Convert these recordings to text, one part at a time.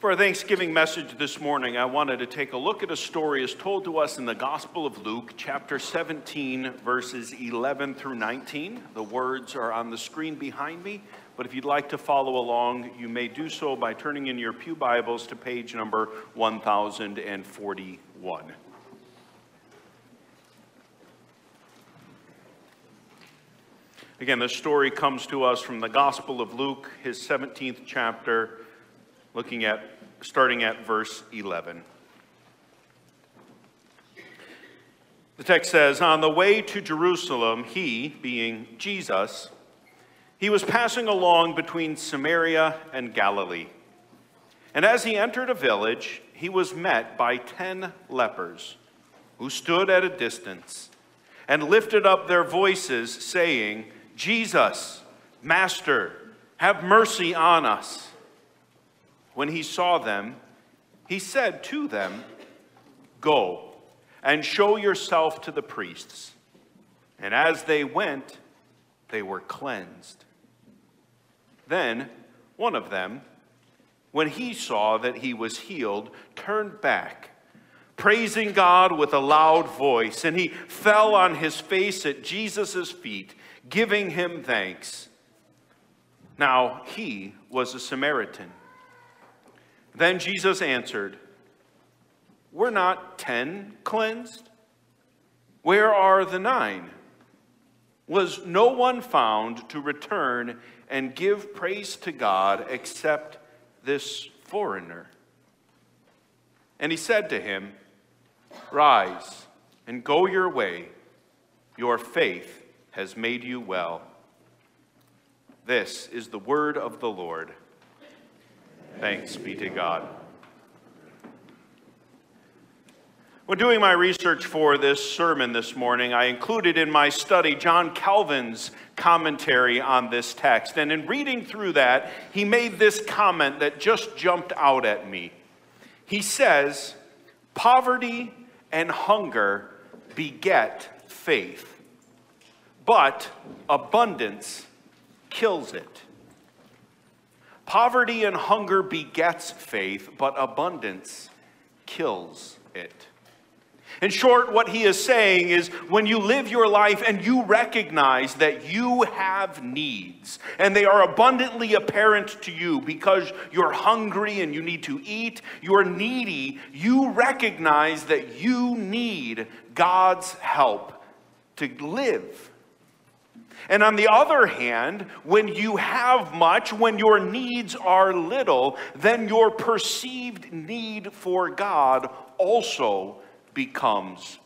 For our Thanksgiving message this morning, I wanted to take a look at a story as told to us in the Gospel of Luke, chapter 17, verses 11 through 19. The words are on the screen behind me, but if you'd like to follow along, you may do so by turning in your pew Bibles to page number 1041. Again, this story comes to us from the Gospel of Luke, his 17th chapter, starting at verse 11. The text says, "On the way to Jerusalem, he," being Jesus, "he was passing along between Samaria and Galilee. And as he entered a village, he was met by 10 lepers, who stood at a distance and lifted up their voices, saying, 'Jesus, Master, have mercy on us.' When he saw them, he said to them, 'Go and show yourself to the priests.' And as they went, they were cleansed. Then one of them, when he saw that he was healed, turned back, praising God with a loud voice, and he fell on his face at Jesus' feet, giving him thanks. Now he was a Samaritan. Then Jesus answered, 'Were not 10 cleansed? Where are the 9? Was no one found to return and give praise to God except this foreigner?' And he said to him, 'Rise and go your way. Your faith has made you well.'" This is the word of the Lord. Thanks be to God. When doing my research for this sermon this morning, I included in my study John Calvin's commentary on this text. And in reading through that, he made this comment that just jumped out at me. He says, "Poverty and hunger beget faith, but abundance kills it." Poverty and hunger begets faith, but abundance kills it. In short, what he is saying is, when you live your life and you recognize that you have needs, and they are abundantly apparent to you because you're hungry and you need to eat, you're needy, you recognize that you need God's help to live. And on the other hand, when you have much, when your needs are little, then your perceived need for God also becomes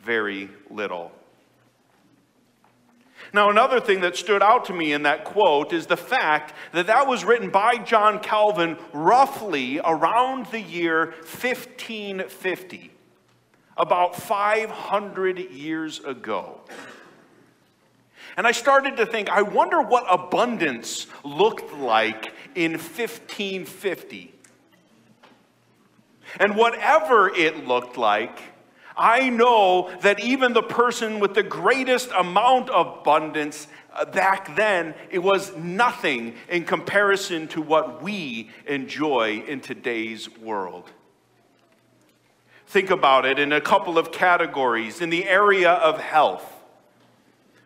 very little. Now, another thing that stood out to me in that quote is the fact that that was written by John Calvin roughly around the year 1550, about 500 years ago. And I started to think, I wonder what abundance looked like in 1550. And whatever it looked like, I know that even the person with the greatest amount of abundance back then, it was nothing in comparison to what we enjoy in today's world. Think about it in a couple of categories. In the area of health,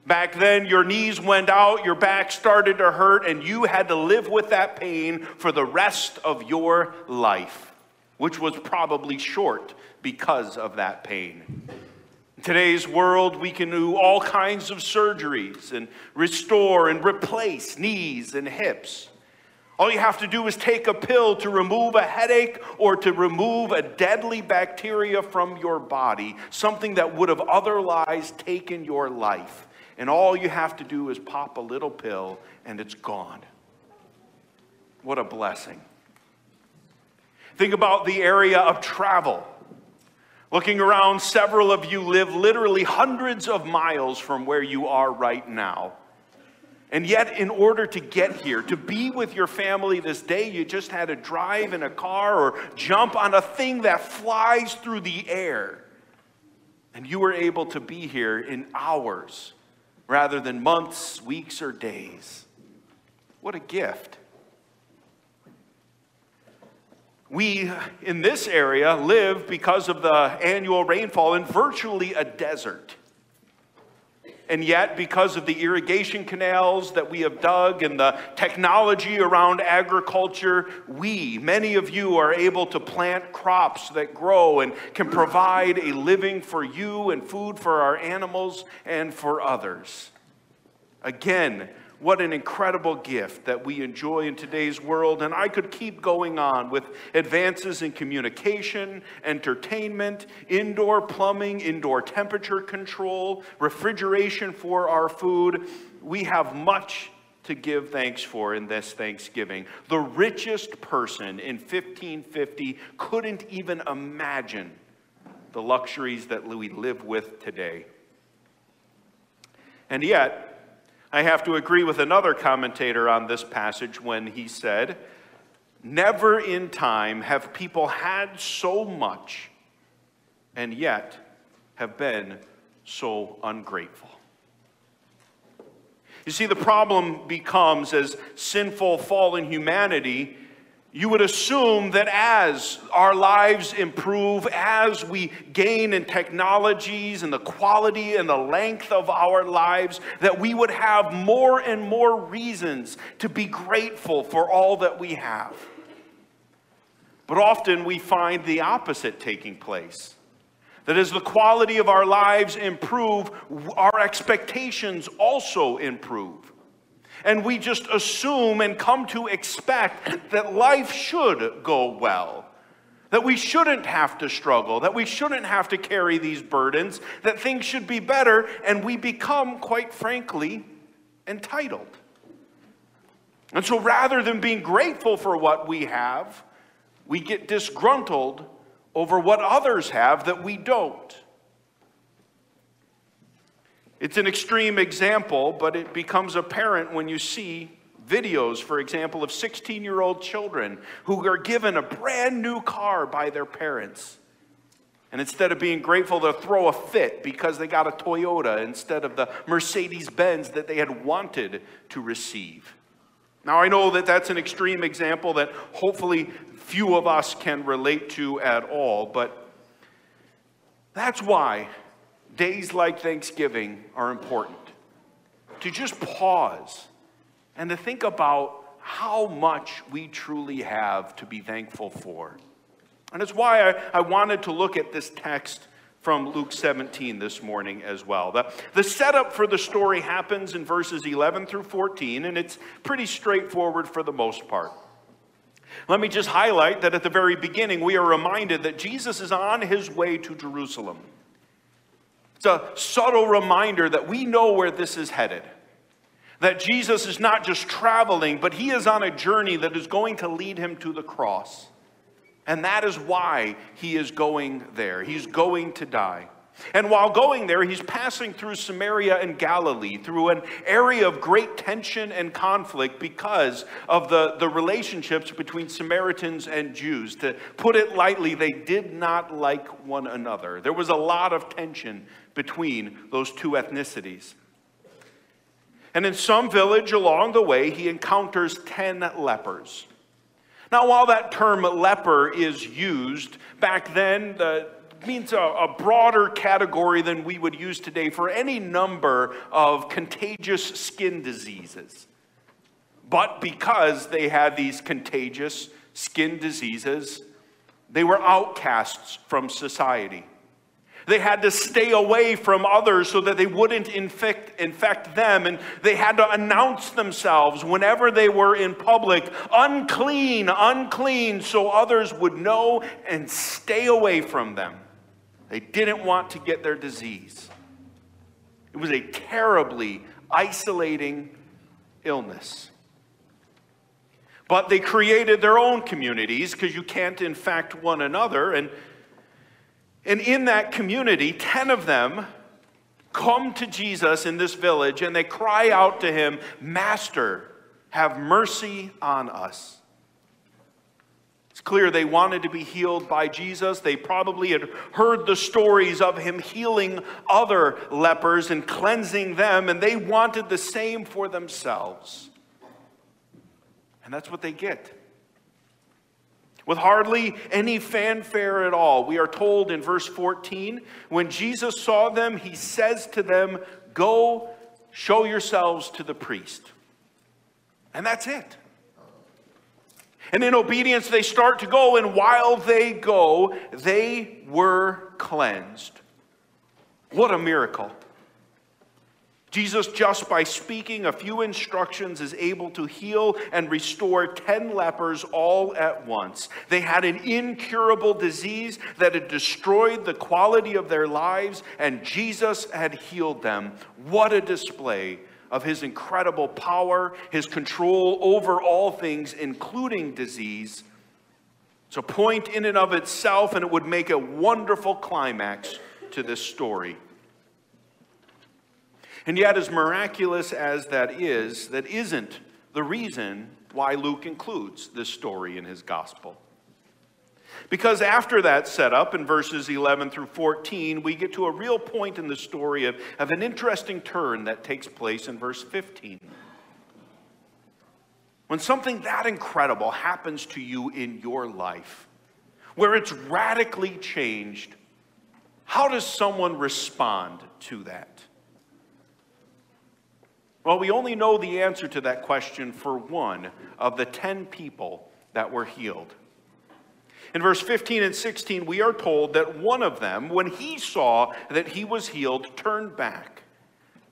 back then, your knees went out, your back started to hurt, and you had to live with that pain for the rest of your life, which was probably short because of that pain. In today's world, we can do all kinds of surgeries and restore and replace knees and hips. All you have to do is take a pill to remove a headache or to remove a deadly bacteria from your body, something that would have otherwise taken your life. And all you have to do is pop a little pill and it's gone. What a blessing. Think about the area of travel. Looking around, several of you live literally hundreds of miles from where you are right now. And yet, in order to get here, to be with your family this day, you just had to drive in a car or jump on a thing that flies through the air. And you were able to be here in hours, rather than months, weeks, or days. What a gift. We, in this area, live because of the annual rainfall in virtually a desert. And yet, because of the irrigation canals that we have dug and the technology around agriculture, we, many of you, are able to plant crops that grow and can provide a living for you and food for our animals and for others. Again, what an incredible gift that we enjoy in today's world. And I could keep going on with advances in communication, entertainment, indoor plumbing, indoor temperature control, refrigeration for our food. We have much to give thanks for in this Thanksgiving. The richest person in 1550 couldn't even imagine the luxuries that we live with today. And yet, I have to agree with another commentator on this passage when he said, "Never in time have people had so much and yet have been so ungrateful." You see, the problem becomes, as sinful, fallen humanity, you would assume that as our lives improve, as we gain in technologies and the quality and the length of our lives, that we would have more and more reasons to be grateful for all that we have. But often we find the opposite taking place. That as the quality of our lives improve, our expectations also improve. And we just assume and come to expect that life should go well, that we shouldn't have to struggle, that we shouldn't have to carry these burdens, that things should be better, and we become, quite frankly, entitled. And so rather than being grateful for what we have, we get disgruntled over what others have that we don't. It's an extreme example, but it becomes apparent when you see videos, for example, of 16-year-old children who are given a brand new car by their parents. And instead of being grateful, they'll throw a fit because they got a Toyota instead of the Mercedes-Benz that they had wanted to receive. Now, I know that that's an extreme example that hopefully few of us can relate to at all, but that's why days like Thanksgiving are important. To just pause and to think about how much we truly have to be thankful for. And it's why I wanted to look at this text from Luke 17 this morning as well. The setup for the story happens in verses 11 through 14, and it's pretty straightforward for the most part. Let me just highlight that at the very beginning, we are reminded that Jesus is on his way to Jerusalem. It's a subtle reminder that we know where this is headed. That Jesus is not just traveling, but he is on a journey that is going to lead him to the cross. And that is why he is going there. He's going to die. And while going there, he's passing through Samaria and Galilee, through an area of great tension and conflict because of the relationships between Samaritans and Jews. To put it lightly, they did not like one another. There was a lot of tension between those two ethnicities. And in some village along the way, he encounters 10 lepers. Now, while that term leper is used, back then, means a broader category than we would use today for any number of contagious skin diseases. But because they had these contagious skin diseases, they were outcasts from society. They had to stay away from others so that they wouldn't infect them. And they had to announce themselves whenever they were in public, unclean, unclean, so others would know and stay away from them. They didn't want to get their disease. It was a terribly isolating illness. But they created their own communities because you can't infect one another. And in that community, 10 of them come to Jesus in this village and they cry out to him, "Master, have mercy on us." It's clear they wanted to be healed by Jesus. They probably had heard the stories of him healing other lepers and cleansing them, and they wanted the same for themselves. And that's what they get. with hardly any fanfare at all. We are told in verse 14, when Jesus saw them, he says to them, "Go, show yourselves to the priest." And that's it. And in obedience, they start to go, and while they go, they were cleansed. What a miracle. Jesus, just by speaking a few instructions, is able to heal and restore 10 lepers all at once. They had an incurable disease that had destroyed the quality of their lives, and Jesus had healed them. What a display of his incredible power, his control over all things, including disease. It's a point in and of itself, and it would make a wonderful climax to this story. And yet, as miraculous as that is, that isn't the reason why Luke includes this story in his gospel. Because after that setup, in verses 11 through 14, we get to a real point in the story of an interesting turn that takes place in verse 15. When something that incredible happens to you in your life, where it's radically changed, how does someone respond to that? Well, we only know the answer to that question for one of the 10 people that were healed. In verse 15 and 16, we are told that one of them, when he saw that he was healed, turned back,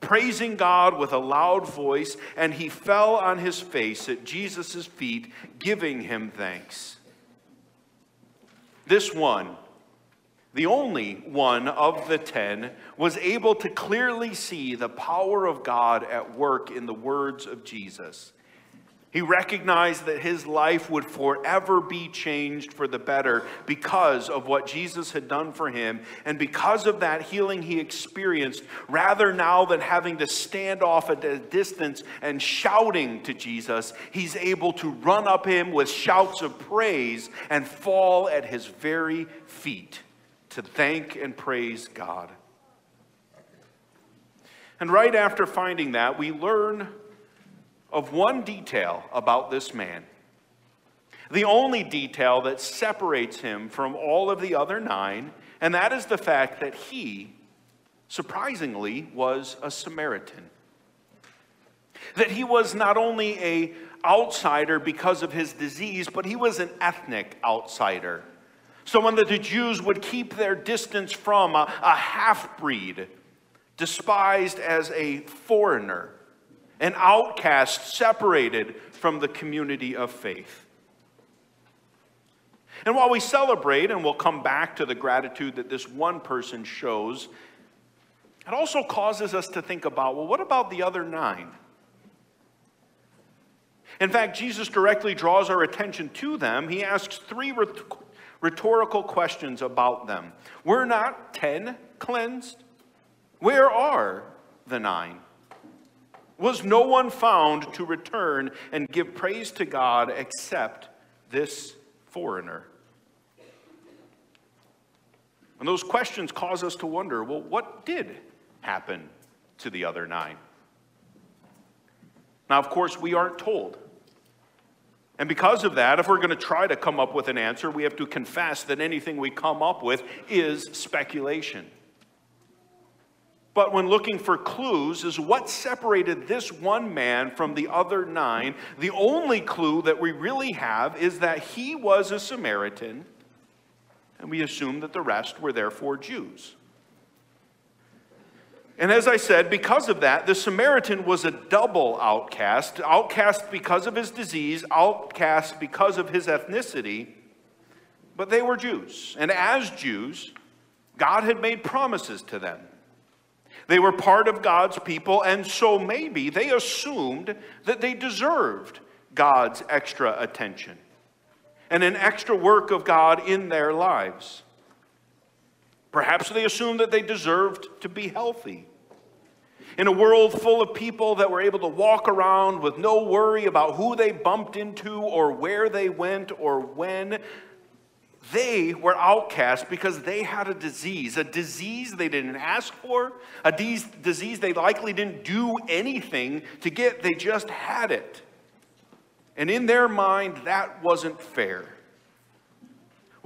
praising God with a loud voice, and he fell on his face at Jesus' feet, giving him thanks. This one, the only one of the 10, was able to clearly see the power of God at work in the words of Jesus. He recognized that his life would forever be changed for the better because of what Jesus had done for him, and because of that healing he experienced, rather now than having to stand off at a distance and shouting to Jesus, he's able to run up him with shouts of praise and fall at his very feet to thank and praise God. And right after finding that, we learn of one detail about this man. The only detail that separates him from all of the other 9, and that is the fact that he, surprisingly, was a Samaritan. That he was not only an outsider because of his disease, but he was an ethnic outsider. Someone that the Jews would keep their distance from, a half-breed, despised as a foreigner, an outcast separated from the community of faith. And while we celebrate, and we'll come back to the gratitude that this one person shows, it also causes us to think about, well, what about the other 9? In fact, Jesus directly draws our attention to them. He asks 3 rhetorical questions about them. Were not 10 cleansed? Where are the 9? Was no one found to return and give praise to God except this foreigner? And those questions cause us to wonder, well, what did happen to the other 9? Now, of course, we aren't told. And because of that, if we're going to try to come up with an answer, we have to confess that anything we come up with is speculation. But when looking for clues is what separated this one man from the other 9, the only clue that we really have is that he was a Samaritan, and we assume that the rest were therefore Jews. And as I said, because of that, the Samaritan was a double outcast. Outcast because of his disease, outcast because of his ethnicity. But they were Jews. And as Jews, God had made promises to them. They were part of God's people, and so maybe they assumed that they deserved God's extra attention and an extra work of God in their lives. Perhaps they assumed that they deserved to be healthy. In a world full of people that were able to walk around with no worry about who they bumped into or where they went or when, they were outcast because they had a disease they didn't ask for, a disease they likely didn't do anything to get, they just had it. And in their mind, that wasn't fair.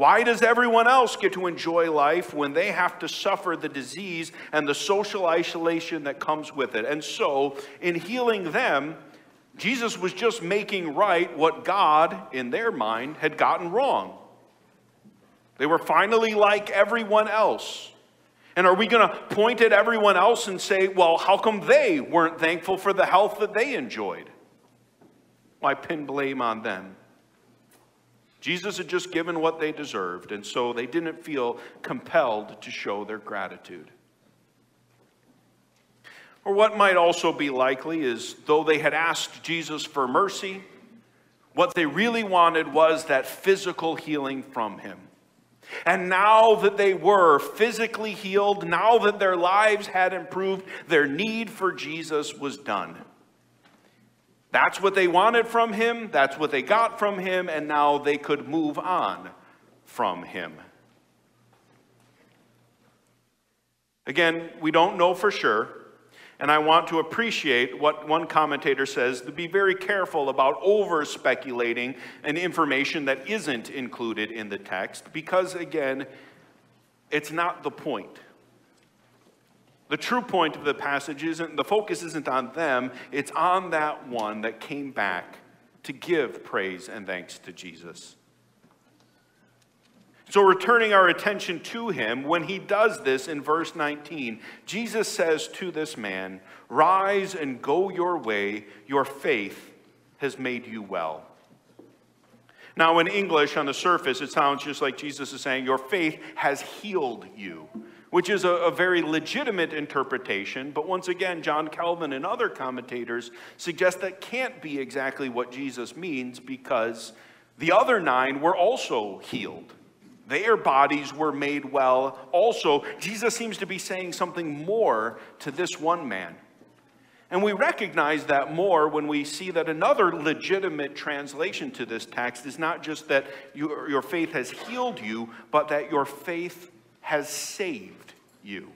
Why does everyone else get to enjoy life when they have to suffer the disease and the social isolation that comes with it? And so, in healing them, Jesus was just making right what God, in their mind, had gotten wrong. They were finally like everyone else. And are we going to point at everyone else and say, well, how come they weren't thankful for the health that they enjoyed? Why pin blame on them? Jesus had just given what they deserved, and so they didn't feel compelled to show their gratitude. Or what might also be likely is, though they had asked Jesus for mercy, what they really wanted was that physical healing from him. And now that they were physically healed, now that their lives had improved, their need for Jesus was done. That's what they wanted from him, that's what they got from him, and now they could move on from him. Again, we don't know for sure, and I want to appreciate what one commentator says, to be very careful about over-speculating and information that isn't included in the text, because again, it's not the point. The true point of the passage isn't, the focus isn't on them, it's on that one that came back to give praise and thanks to Jesus. So we're turning our attention to him when he does this in verse 19. Jesus says to this man, "Rise and go your way, your faith has made you well." Now in English, on the surface, it sounds just like Jesus is saying, "Your faith has healed you," which is a very legitimate interpretation, but once again, John Calvin and other commentators suggest that can't be exactly what Jesus means because the other 9 were also healed. Their bodies were made well also. Jesus seems to be saying something more to this one man. And we recognize that more when we see that another legitimate translation to this text is not just that your faith has healed you, but that your faith has saved you.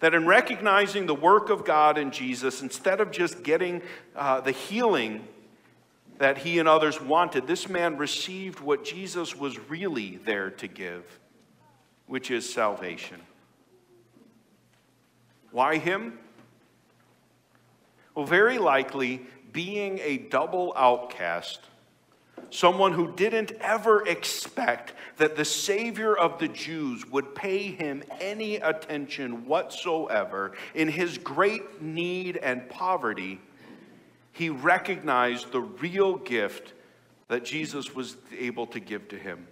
That in recognizing the work of God in Jesus, instead of just getting the healing that he and others wanted, this man received what Jesus was really there to give, which is salvation. Why him? Well, very likely, being a double outcast, someone who didn't ever expect that the Savior of the Jews would pay him any attention whatsoever, in his great need and poverty, he recognized the real gift that Jesus was able to give to him.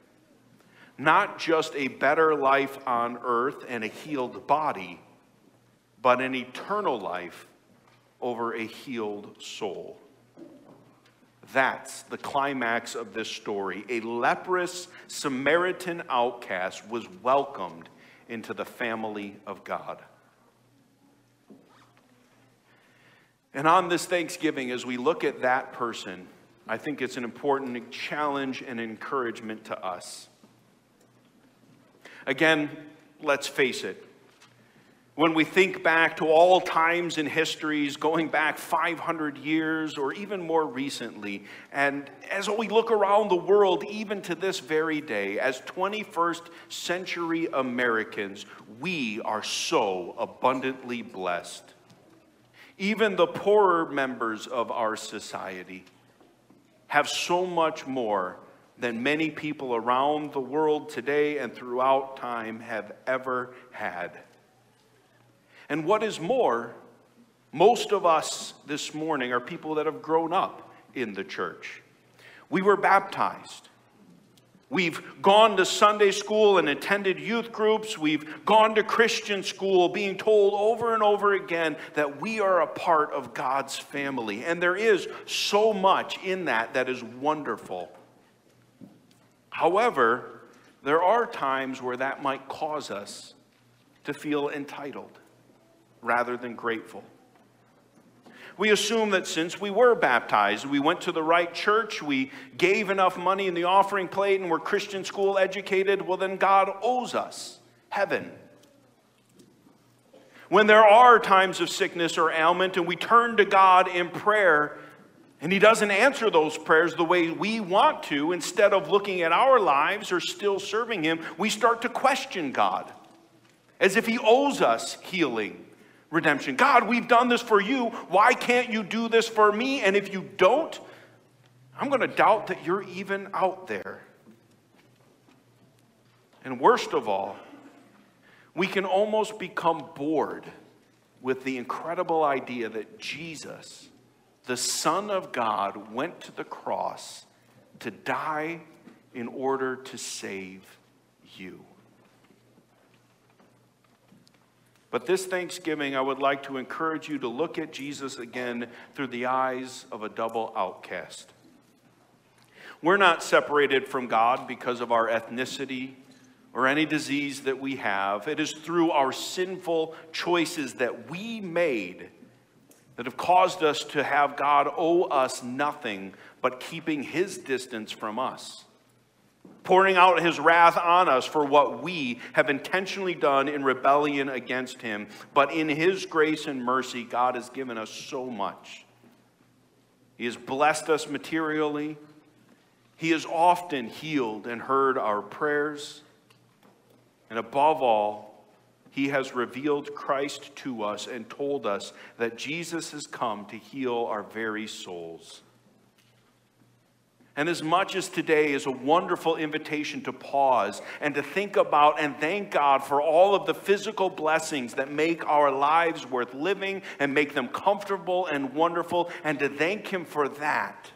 Not just a better life on earth and a healed body, but an eternal life over a healed soul. That's the climax of this story. A leprous Samaritan outcast was welcomed into the family of God. And on this Thanksgiving, as we look at that person, I think it's an important challenge and encouragement to us. Again, let's face it. When we think back to all times in histories, going back 500 years or even more recently, and as we look around the world, even to this very day, as 21st century Americans, we are so abundantly blessed. Even the poorer members of our society have so much more than many people around the world today and throughout time have ever had. And what is more, most of us this morning are people that have grown up in the church. We were baptized. We've gone to Sunday school and attended youth groups. We've gone to Christian school, being told over and over again that we are a part of God's family. And there is so much in that that is wonderful. However, there are times where that might cause us to feel entitled rather than grateful. We assume that since we were baptized, we went to the right church, we gave enough money in the offering plate, and were Christian school educated, well then God owes us heaven. When there are times of sickness or ailment and we turn to God in prayer, And he doesn't answer those prayers the way we want to. Instead of looking at our lives or still serving him, we start to question God as if he owes us healing, redemption. God, we've done this for you. Why can't you do this for me? And if you don't, I'm going to doubt that you're even out there. And worst of all, we can almost become bored with the incredible idea that Jesus, the Son of God, went to the cross to die in order to save you. But this Thanksgiving, I would like to encourage you to look at Jesus again through the eyes of a double outcast. We're not separated from God because of our ethnicity or any disease that we have. It is through our sinful choices that we made that have caused us to have God owe us nothing but keeping his distance from us, pouring out his wrath on us for what we have intentionally done in rebellion against him. But in his grace and mercy, God has given us so much. He has blessed us materially. He has often healed and heard our prayers. And above all, he has revealed Christ to us and told us that Jesus has come to heal our very souls. And as much as today is a wonderful invitation to pause and to think about and thank God for all of the physical blessings that make our lives worth living and make them comfortable and wonderful, and to thank him for that,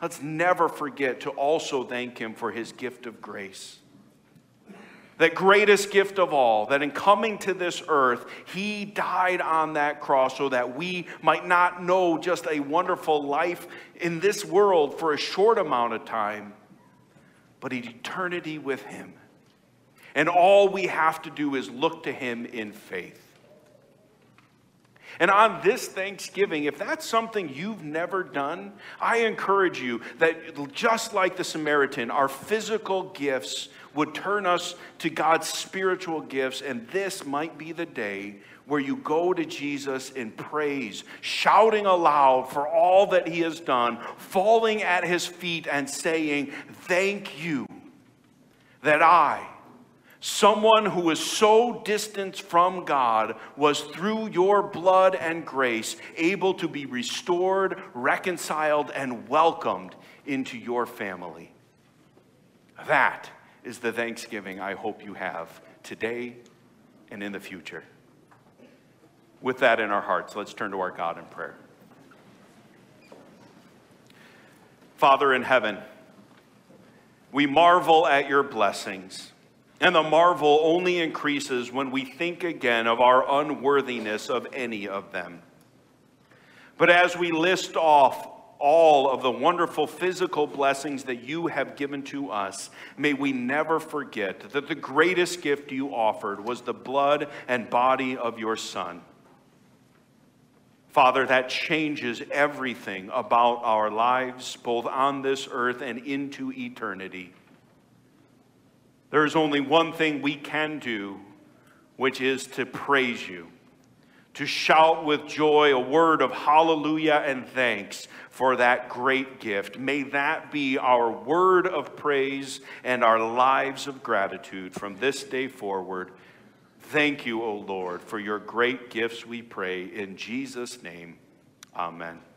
let's never forget to also thank him for his gift of grace. That greatest gift of all, that in coming to this earth, he died on that cross so that we might not know just a wonderful life in this world for a short amount of time, but an eternity with him. And all we have to do is look to him in faith. And on this Thanksgiving, if that's something you've never done, I encourage you that just like the Samaritan, our physical gifts would turn us to God's spiritual gifts, and this might be the day where you go to Jesus in praise, shouting aloud for all that he has done, falling at his feet and saying, "Thank you that I, someone who was so distant from God, was through your blood and grace able to be restored, reconciled, and welcomed into your family." That is the Thanksgiving I hope you have today and in the future. With that in our hearts, let's turn to our God in prayer. Father in heaven, we marvel at your blessings. And the marvel only increases when we think again of our unworthiness of any of them. But as we list off all of the wonderful physical blessings that you have given to us, may we never forget that the greatest gift you offered was the blood and body of your Son. Father, that changes everything about our lives, both on this earth and into eternity. There is only one thing we can do, which is to praise you, to shout with joy a word of hallelujah and thanks for that great gift. May that be our word of praise and our lives of gratitude from this day forward. Thank you, O Lord, for your great gifts, we pray in Jesus' name. Amen.